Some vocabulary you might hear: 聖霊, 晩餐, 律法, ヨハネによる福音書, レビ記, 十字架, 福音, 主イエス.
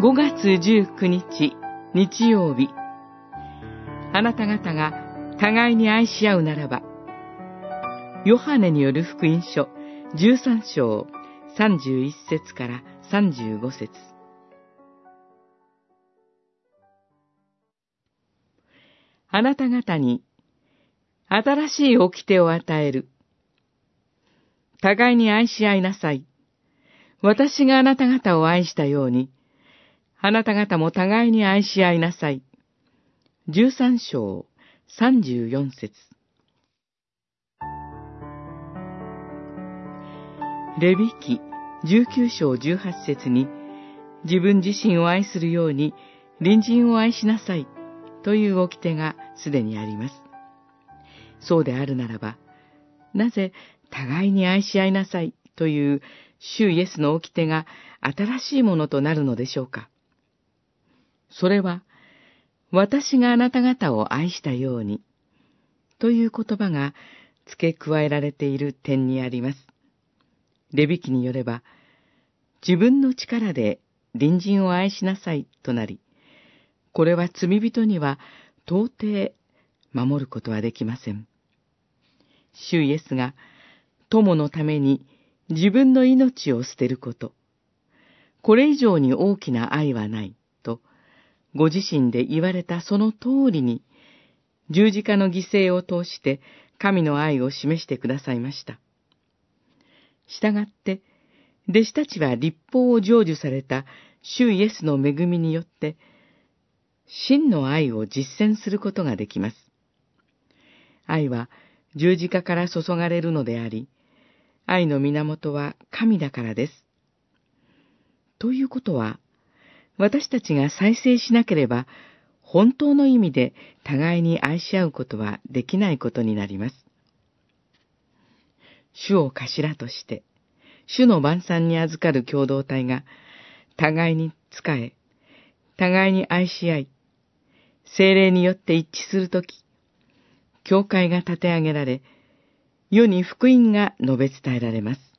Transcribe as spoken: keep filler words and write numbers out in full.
ごがつじゅうくにち日曜日、あなた方が互いに愛し合うならば、ヨハネによる福音書じゅうさんしょうさんじゅういっせつからさんじゅうごせつ。あなた方に新しい掟を与える。互いに愛し合いなさい。私があなた方を愛したように、あなた方も互いに愛し合いなさい。じゅうさんしょうさんじゅうよんせつ。レビ記じゅうきゅうしょうじゅうはっせつに、自分自身を愛するように隣人を愛しなさいという掟がすでにあります。そうであるならば、なぜ互いに愛し合いなさいという主イエスの掟が新しいものとなるのでしょうか。それは、私があなた方を愛したようにという言葉が付け加えられている点にあります。レビ記によれば、自分の力で隣人を愛しなさいとなり、これは罪人には到底守ることはできません。主イエスが友のために自分の命を捨てること、これ以上に大きな愛はないと、ご自身で言われたその通りに、十字架の犠牲を通して神の愛を示してくださいました。したがって、弟子たちは律法を成就された主イエスの恵みによって、真の愛を実践することができます。愛は十字架から注がれるのであり、愛の源は神だからです。ということは、私たちが再生しなければ、本当の意味で互いに愛し合うことはできないことになります。主を頭として、主の晩餐に預かる共同体が、互いに仕え、互いに愛し合い、聖霊によって一致するとき、教会が立て上げられ、世に福音が述べ伝えられます。